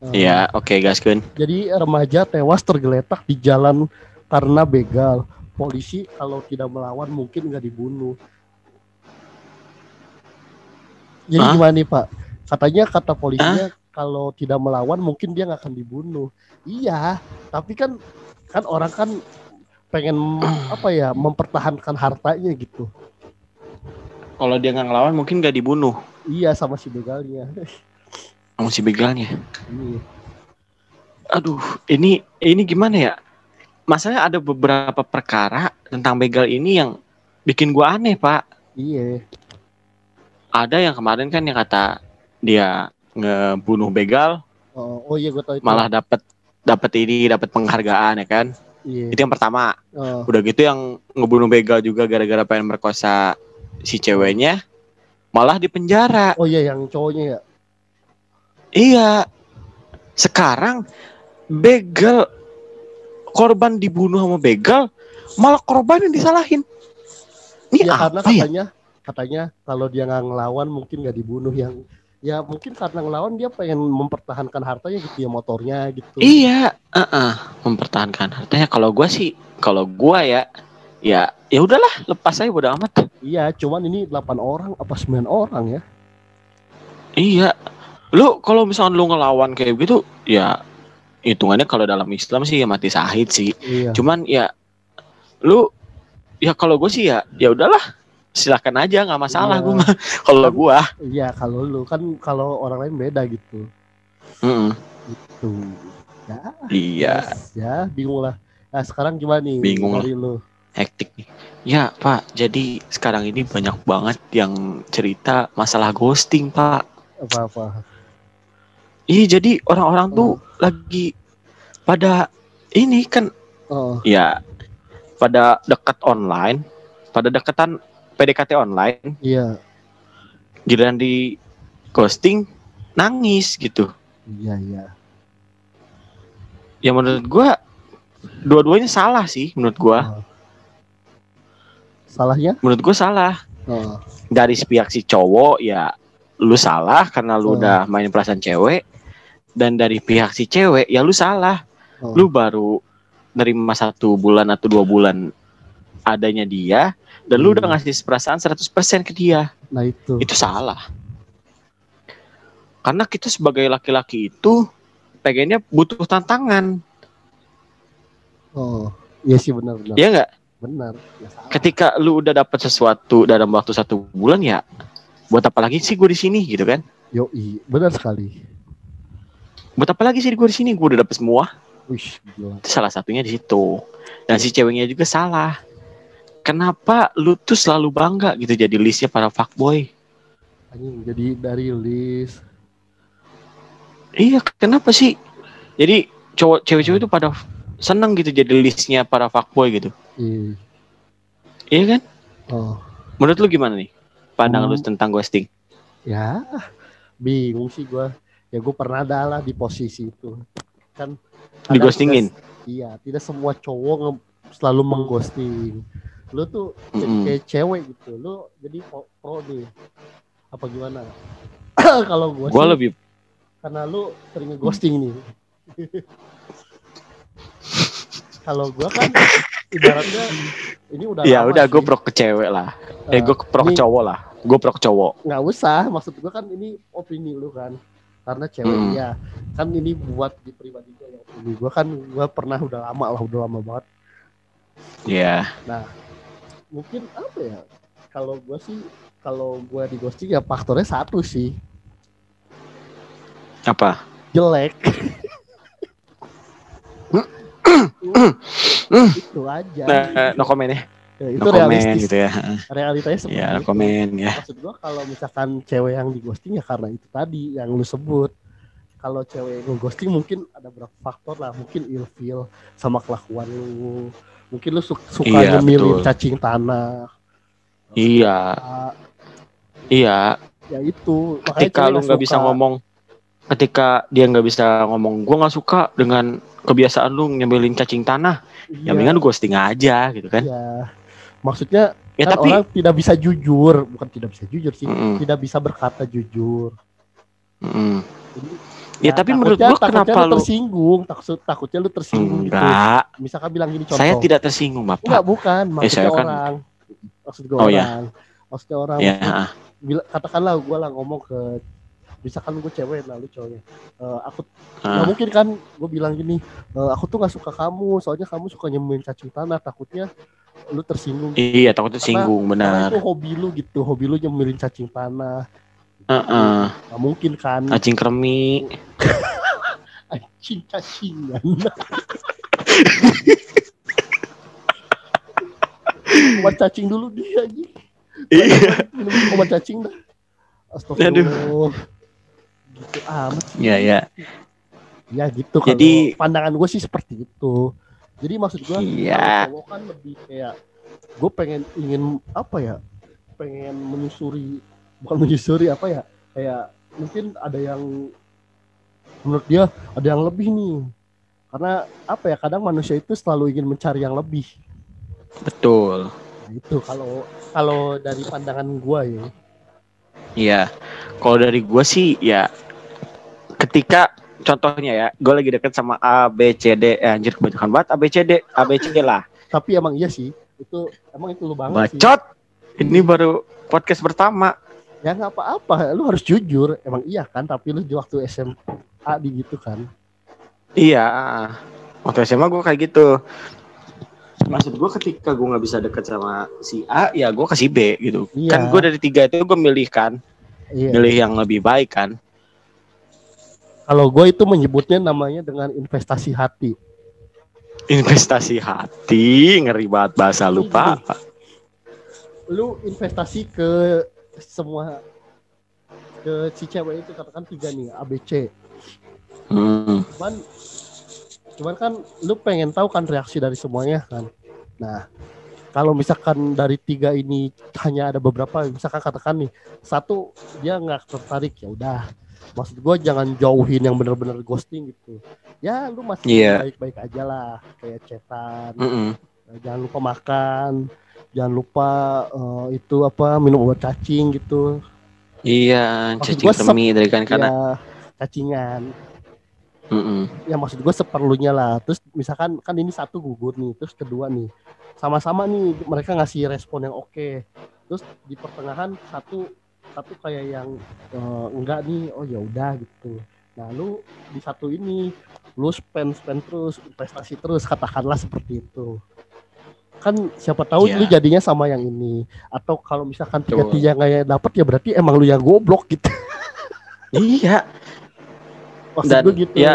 Iya, oke, gaskeun. Jadi remaja tewas tergeletak di jalan karena begal. Polisi kalau tidak melawan mungkin nggak dibunuh. Jadi gimana nih Pak? Katanya kata polisinya kalau tidak melawan mungkin dia nggak akan dibunuh. Iya, tapi kan orang kan pengen mempertahankan hartanya gitu. Kalau dia nggak ngelawan mungkin nggak dibunuh. Iya, sama si begalnya. Iya. Aduh, ini gimana ya? Masalahnya ada beberapa perkara tentang begal ini yang bikin gua aneh Pak. Iya. Ada yang kemarin kan yang kata dia ngebunuh begal, oh iya gue tahu itu. Malah dapat penghargaan ya kan? Iya. Itu yang pertama. Udah gitu yang ngebunuh begal juga gara-gara pengen merkosa si ceweknya, malah dipenjara. Oh iya yang cowoknya ya? Iya. Sekarang begal korban dibunuh sama begal, malah korban yang disalahin. Ini ya, apa katanya? Ya? Katanya kalau dia nggak ngelawan mungkin nggak dibunuh, yang ya mungkin karena ngelawan dia pengen mempertahankan hartanya gitu ya, motornya gitu. Iya, mempertahankan hartanya. Kalau gua ya udahlah lepas aja bodo amat. Iya, cuman ini 8 orang apa 9 orang ya? Iya, lu kalau misalkan lu ngelawan kayak gitu ya hitungannya kalau dalam Islam sih ya mati syahid sih. Iya. Cuman ya lu ya kalau gua sih ya udahlah. Silakan aja nggak masalah ya, gue kalau gue iya kalau lu kan kalau orang lain beda gitu. Gitu ya, iya yes, ya bingung lah. Nah sekarang gimana nih, bingung dari lu? Hektik nih ya Pak. Jadi sekarang ini banyak banget yang cerita masalah ghosting Pak. Apa iya, jadi orang-orang tuh lagi pada ini kan ya pada dekat online, pada deketan PDKT online. Iya. Giliran di ghosting nangis gitu. Iya. Ya menurut gua dua-duanya salah sih menurut gua. Salahnya? Menurut gua salah. Dari pihak si cowok ya lu salah karena lu udah main perasaan cewek, dan dari pihak si cewek ya lu salah. Lu baru nerima 1 bulan atau 2 bulan adanya dia, dan lu udah ngasih perasaan 100% ke dia. Nah itu salah. Karena kita sebagai laki-laki itu pengennya butuh tantangan. Oh iya sih, benar. Iya gak? Benar ya, ketika lu udah dapat sesuatu dalam waktu 1 bulan ya buat apa lagi sih gue di sini gitu kan? Yoi, benar sekali. Buat apa lagi sih gue di sini? Gue udah dapat semua. Uish, itu salah satunya di situ. Dan si ceweknya juga salah. Kenapa lu tuh selalu bangga gitu jadi listnya para fuckboy? Anjing, jadi dari list. Iya, kenapa sih? Jadi cowok cewek-cewek itu pada seneng gitu jadi listnya para fuckboy gitu. Iya kan? Menurut lu gimana nih pandangan lu tentang ghosting? Ya, bingung sih gua. Ya gua pernah ada lah di posisi itu. Kan di ghostingin? Iya, tidak semua cowok selalu mengghosting. Lu tuh kayak cewek gitu, lu jadi pro deh apa gimana? Kalau gua sih, lebih karena lu sering ngeghosting nih. Kalau gua kan ibaratnya ini udah ya udah sih. Gua pro ke cewek lah, gua pro ke cowok lah, gua pro ke cowok. Nggak usah, maksud gua kan ini opini lu kan, karena cewek ya kan ini buat di pribadi gua. Opini gua kan gua pernah udah lama banget. Iya. Yeah. Nah, mungkin apa ya? Kalau gue di ghosting ya faktornya satu sih. Apa? Jelek. Itu aja. No comment ya. Itu no realistis gitu ya. Realitanya seperti itu. Ya, no comment ya. Maksud gue kalau misalkan cewek yang di ghosting ya karena itu tadi yang lu sebut. kalau cewek lu ghosting mungkin ada berapa faktor lah, mungkin ilfeel sama kelakuan lu, mungkin lu suka nyemilin cacing tanah. Iya. Iya. Ya itu. Ketika lu nggak bisa ngomong, ketika dia nggak bisa ngomong, gue nggak suka dengan kebiasaan lu nyemilin cacing tanah. Iya. Ya mendingan lu ghosting aja gitu kan? Iya. Maksudnya ya, kan tapi orang tidak bisa jujur, bukan tidak bisa jujur sih, tidak bisa berkata jujur. Jadi, ya tapi menurut gue kenapa lu tersinggung, takutnya lu tersinggung enggak gitu. Misalkan bilang gini contoh. Saya tidak tersinggung, Bapak. Enggak, bukan. Maksudnya ya, orang. Kan... Maksud gue orang. Maksudnya orang. Yeah. Bila, katakanlah gue lah ngomong ke, misalkan gue cewek lalu cowoknya. Aku nggak mungkin kan gue bilang gini, aku tuh nggak suka kamu, soalnya kamu suka nyemuin cacing tanah, takutnya lu tersinggung. Iya, takutnya tersinggung, benar. Itu hobi lu gitu, hobi lu nyemuin cacing tanah. Nggak mungkin kan. Cacing kremi. Cacing-cacingan. Obat cacing dulu dia gitu. Iya. Obat cacing dah. Astagfirullah. Gitu amat sih. Iya, iya. Ya gitu kalau jadi, pandangan gue sih seperti itu. Jadi maksud gue kalau kan lebih kayak gue ingin apa ya? Pengen menyusuri, bukan menyusuri apa ya? Kayak mungkin ada yang menurut dia ada yang lebih nih. Karena apa ya? Kadang manusia itu selalu ingin mencari yang lebih. Betul. Nah, itu kalau dari pandangan gue ya. Iya, kalau dari gue sih ya ketika contohnya ya, gue lagi deket sama A, B, C, D, anjir kebanyakan banget A, B, C, D lah. Tapi emang iya sih, itu emang itu lu banget. Bacot, sih. Ini baru podcast pertama. Ya nggak apa-apa, lu harus jujur, emang iya kan, tapi lu waktu SMA di gitu kan. Iya, waktu SMA gue kayak gitu. Maksud gue ketika gue gak bisa deket sama si A, ya gue ke si B gitu. Iya. Kan gue dari tiga itu gue milih kan. Iya. Milih yang lebih baik kan. Kalau gue itu menyebutnya namanya dengan investasi hati. Investasi hati, ngeri banget bahasa lu Pak. Lu investasi ke semua, ke si cewek itu katakan tiga nih, ABC. Cuman kan lu pengen tahu kan reaksi dari semuanya kan. Nah, kalau misalkan dari tiga ini hanya ada beberapa, misalkan katakan nih satu dia nggak tertarik, ya udah. Maksud gue jangan jauhin yang benar-benar ghosting gitu. Ya lu masih baik-baik aja lah, kayak cetan. Jangan lupa makan, jangan lupa itu apa minum obat cacing gitu. Iya, maksud cacing kremi dari kan karena cacingan. Ya maksud gue seperlunya lah. Terus misalkan kan ini satu gugur nih, terus kedua nih sama-sama nih mereka ngasih respon yang oke. Terus di pertengahan satu kayak yang enggak nih, oh ya udah gitu. Nah lu di satu ini lu spend terus, investasi terus, katakanlah seperti itu. Kan siapa tahu lu jadinya sama yang ini. Atau kalau misalkan tiga-tiga nggak dapet, ya berarti emang lu yang goblok gitu. Iya. Maksud dan gitu. ya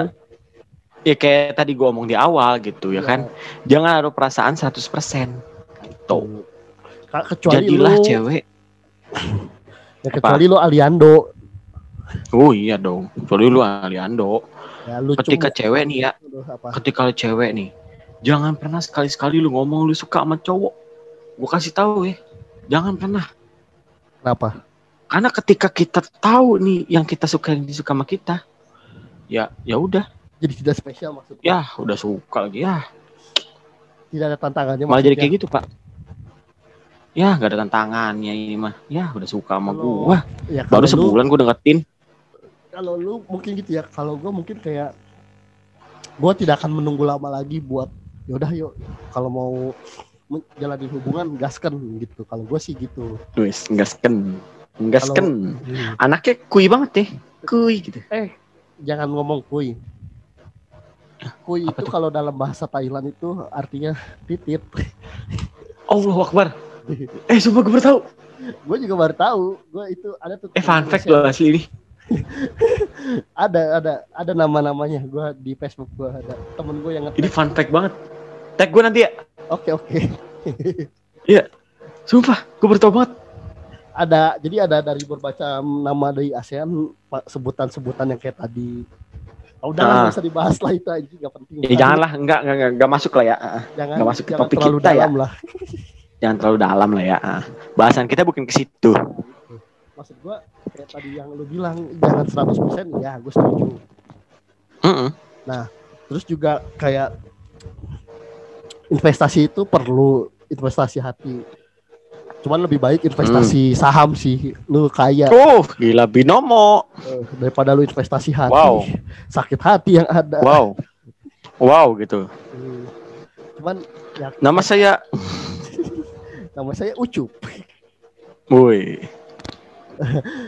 kayak tadi gue omong di awal gitu ya kan, jangan harus perasaan 100% gitu. Kecuali jadilah lu cewek ya, kecuali lu Aliando. Oh iya dong, kecuali lu Aliando ya, lu ketika cuma cewek nih ya, ketika lu cewek nih jangan pernah sekali-sekali lu ngomong lu suka sama cowok. Gue kasih tahu ya, jangan pernah. Kenapa? Karena ketika kita tahu nih yang kita suka, yang disuka sama kita, Ya udah. Jadi tidak spesial maksudnya. Ya udah suka lagi ya. Tidak ada tantangannya. Malah jadi kayak gitu Pak. Ya gak ada tantangannya ini mah. Ya udah suka sama gue. Ya, baru sebulan gue deketin. Kalau lu mungkin gitu ya. Kalau gue mungkin kayak gue tidak akan menunggu lama lagi buat yaudah yuk. Kalau mau menjalani hubungan gasken gitu. Kalau gue sih gitu. Wis gasken. Anaknya kui banget ya. Kui gitu. Jangan ngomong kui. Kui apa itu kalau dalam bahasa Thailand itu artinya titit. Allahu Akbar. Sumpah gue baru tahu. Gue juga baru tahu. Gue itu ada tuh. Fun fact lo asli ini. ada nama-namanya. Gue di Facebook gue ada temen gue yang nge-tag. Ini fun fact banget. Tag gue nanti ya. Oke. Iya. Sumpah gue baru tahu banget. Ada, jadi ada dari berbaca nama dari ASEAN sebutan-sebutan yang kayak tadi. Udahlah, bisa dibahas lah itu aja, nggak penting. Ya, janganlah, nggak masuk lah ya. Jangan, nggak masuk ke topik kita ya. Lah. Jangan terlalu dalam lah ya. Bahasan kita bukan ke situ. Maksud gue kayak tadi yang lu bilang jangan 100%, ya gue setuju. Nah, terus juga kayak investasi itu perlu, investasi hati. Cuman lebih baik investasi saham sih. Lu kaya. Oh, gila binomo. Daripada lu investasi hati. Wow. Sakit hati yang ada. Wow. Wow gitu. Cuman ya, Nama saya Ucup. Woi.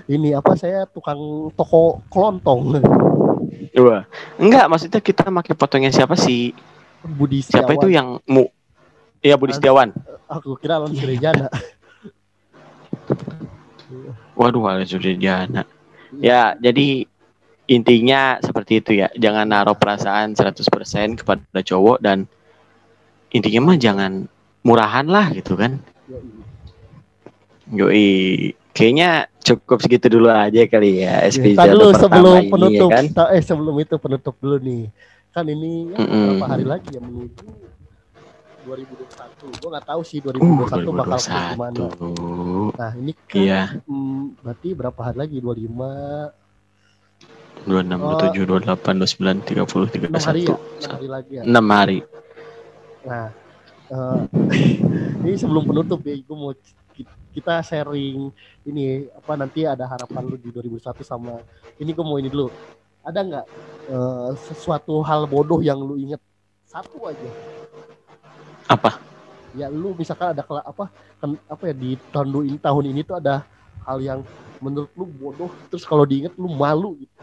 Ini apa, saya tukang toko kelontong. Wah. Enggak, maksudnya kita pakai potongan siapa sih? Budi Setiawan. Siapa itu yang mu? Iya, Budi Setiawan. Aku kira Alan Suryana. Waduh, Alan Suryana. Ya, jadi intinya seperti itu ya. Jangan naruh perasaan 100% kepada cowok, dan intinya mah jangan murahan lah gitu kan. Yoi. Kayaknya cukup segitu dulu aja kali ya. SPJ dulu sebelum penutup. Ini, ya kan? Sebelum itu penutup dulu nih. Kan ini ya, beberapa hari lagi yang menuju 2021. Gue nggak tahu sih 2021 bakal gimana. Nah, ini kan berarti berapa hari lagi? 25 26 27 28 29 30 31. 6 hari, ya? 6 hari lagi ya. 6 hari. Nah, ini sebelum penutup ya, gue mau kita sharing ini apa, nanti ada harapan lu di 2021 sama ini. Gue mau ini dulu. Ada enggak sesuatu hal bodoh yang lu inget? Satu aja. Apa? Ya lu misalkan ada apa ya di tahun ini tuh ada hal yang menurut lu bodoh, terus kalau diinget lu malu gitu.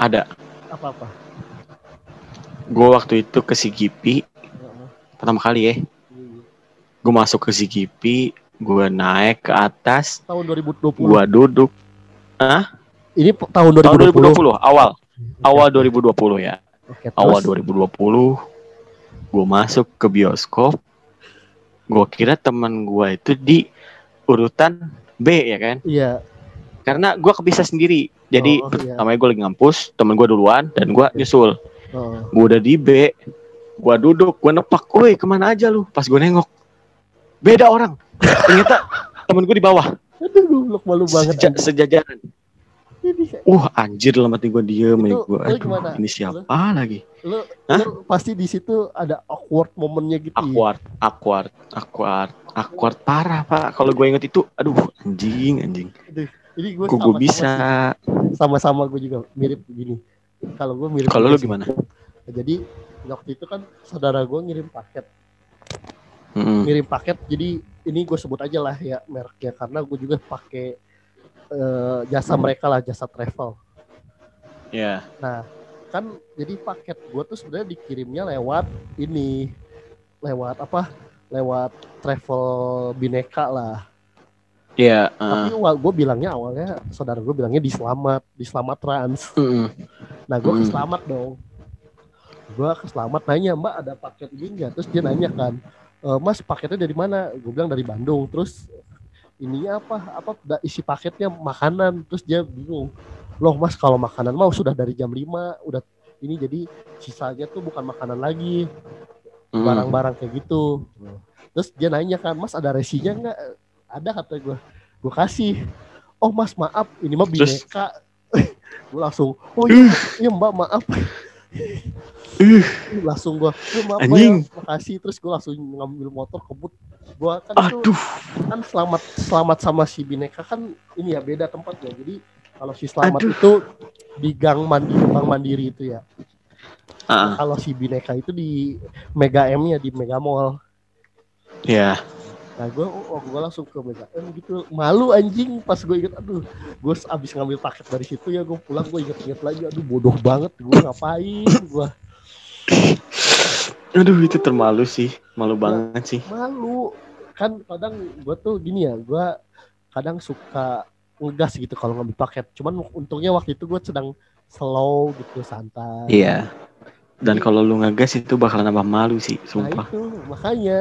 Ada. Apa-apa? Gue waktu itu ke Sigipi. Pertama kali ya. Gue masuk ke Sigipi, gue naik ke atas. Tahun 2020. Gue duduk. Hah? Ini tahun 2020. 2020 awal. Awal 2020 ya. Okay, awal 2020. Gue masuk ke bioskop, gue kira teman gue itu di urutan B ya kan? Iya. Karena gue kepisah sendiri, jadi pertamanya gue lagi ngampus, teman gue duluan dan gue nyusul. Gue udah di B, gue duduk, gue nepak, woi kemana aja lu? Pas gue nengok, beda orang. Ternyata teman gue di bawah. Aduh, malu banget. Sejajaran. Anjir lah, mati gue diem ya gue. Ini siapa lu, lagi? Lu pasti di situ ada awkward momennya gitu. Awkward parah pak. Kalau gue inget itu, aduh anjing. Jadi gue bisa. Sama-sama gue juga mirip begini. Kalau gue mirip. Kalau lu gimana? Jadi waktu itu kan saudara gue ngirim paket. Ngirim paket. Jadi ini gue sebut aja lah ya mereknya, karena gue juga pakai jasa mereka lah, jasa travel. Iya. Yeah. Nah, kan jadi paket gue tuh sebenarnya dikirimnya lewat ini, lewat apa? Lewat travel Bineka lah. Iya. Tapi gue bilangnya awalnya, saudara gue bilangnya di Selamat Trans. Nah, gue ke Selamat dong. Gue ke Selamat, nanya, Mbak ada paket ini nggak? Terus dia nanya kan, Mas paketnya dari mana? Gue bilang dari Bandung. Terus ininya apa isi paketnya makanan. Terus dia bingung, loh mas kalau makanan mah sudah dari jam 5 udah ini, jadi sisanya tuh bukan makanan lagi, barang-barang kayak gitu. Terus dia nanya kan, mas ada resinya nggak? Ada, kata gue kasih. Oh mas maaf, ini mah Bineka. Gue langsung, oh iya mbak maaf. Langsung gue, maaf ya, makasih. Terus gue langsung ngambil motor kebut. Gue kan itu kan selamat sama si Bineka kan ini ya beda tempatnya. Jadi kalau si Selamat itu di Gang Mandiri itu ya. Kalau si Bineka itu di Mega M ya, di Mega Mall. Iya. Yeah. Nah gue langsung ke Mega M gitu. Malu anjing pas gue inget, aduh gue abis ngambil paket dari situ ya, gue pulang gue inget lagi, aduh bodoh banget gue ngapain gue. Aduh itu termalu sih, malu banget sih. Malu kan kadang gue tuh gini ya, gue kadang suka ngegas gitu kalau ngambil paket. Cuman untungnya waktu itu gue sedang slow gitu, santai. Iya. Dan kalau lu ngegas itu bakal nambah malu sih, sumpah. Nah itu makanya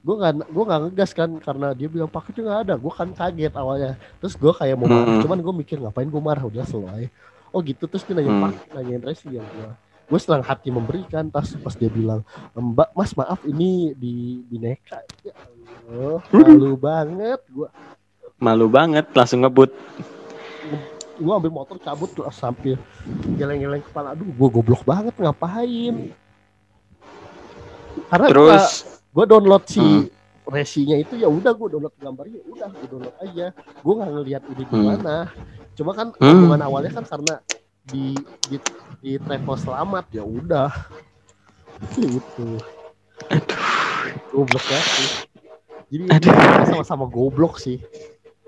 gue nggak ngegas kan, karena dia bilang paketnya nggak ada. Gue kan kaget awalnya. Terus gue kayak mau marah, cuman gue mikir ngapain gue marah, udah selesai. oh gitu. Terus dia nanya Pak, nanyain Resi yang gue senang hati memberikan. Terus pas dia bilang, Mbak, Mas maaf ini di Bineka. Ya Allah, malu banget gue. Malu banget, langsung ngebut. Gue ambil motor cabut tuh, sambil geleng-geleng kepala. Aduh, gue goblok banget ngapain. Karena terus gue download si Resinya itu, ya udah gue download gambarnya, udah gue download aja. Gue nggak ngelihat ini gimana. Cuma kan hubungan awalnya kan karena di travel Selamat, ya udah. Gitu. Goblok ya sih. Jadi sama-sama goblok sih.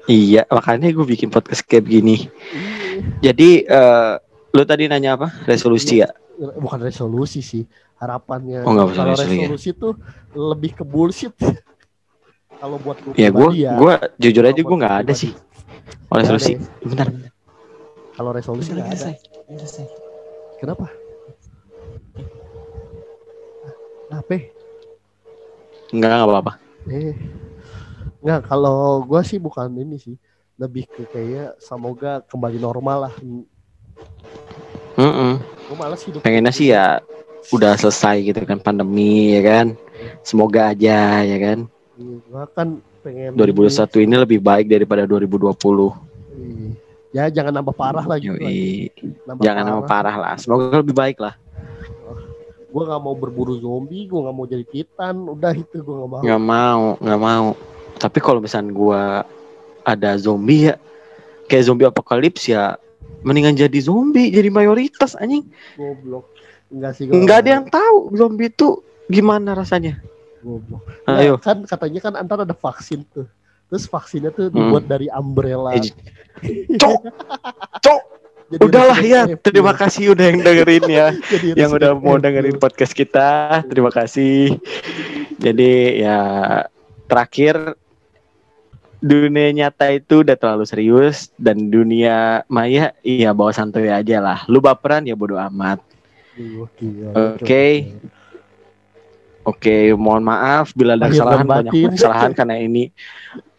Iya, makanya gue bikin podcast kayak gini. Jadi lu tadi nanya apa? Resolusi ya? Bukan resolusi sih, harapannya. Oh, kalau resolusi ya, tuh lebih ke bullshit. Kalau buat gue ya, gue jujur aja gue nggak ada sih. Kalau resolusi, bentar. Kalau resolusi nggak ada. Kenapa? Kenapa? Nggak apa-apa. Nggak, kalau gue sih bukan ini sih. Lebih ke kayak semoga kembali normal lah. Gue malas hidup. Pengennya sih ya udah selesai gitu kan, pandemi ya kan. Semoga aja ya kan. Gue kan pengen 2021 ini lebih baik daripada 2020. Ya jangan nambah parah lagi. Jangan nambah parah lah. Semoga lebih baik lah. Gue nggak mau berburu zombie, gue nggak mau jadi titan, udah itu gue nggak mau. Nggak mau. Tapi kalau misalnya gue ada zombie ya, kayak zombie apokalips ya, mendingan jadi zombie, jadi mayoritas anjing. Goblok, nggak sih. Nggak ada yang tahu zombie itu gimana rasanya. Goblok. Nah, ayo. Kan katanya kan antara ada vaksin tuh, terus vaksinnya tuh dibuat dari umbrella. Cok. Jadi udahlah ya, terima kasih udah yang dengerin ya. Yang udah mau dengerin podcast kita, terima kasih. Jadi ya terakhir, dunia nyata itu udah terlalu serius, dan dunia maya ya bawa santuy aja lah. Lu baperan ya bodo amat. Oke, mohon maaf bila ada kesalahan, banyak kesalahan karena ini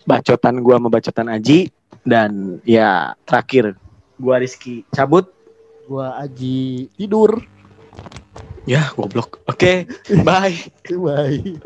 bacotan gua sama bacotan Aji. Dan ya terakhir, gua Rizky cabut, gua Aji tidur. Ya, goblok. Oke, bye. Bye.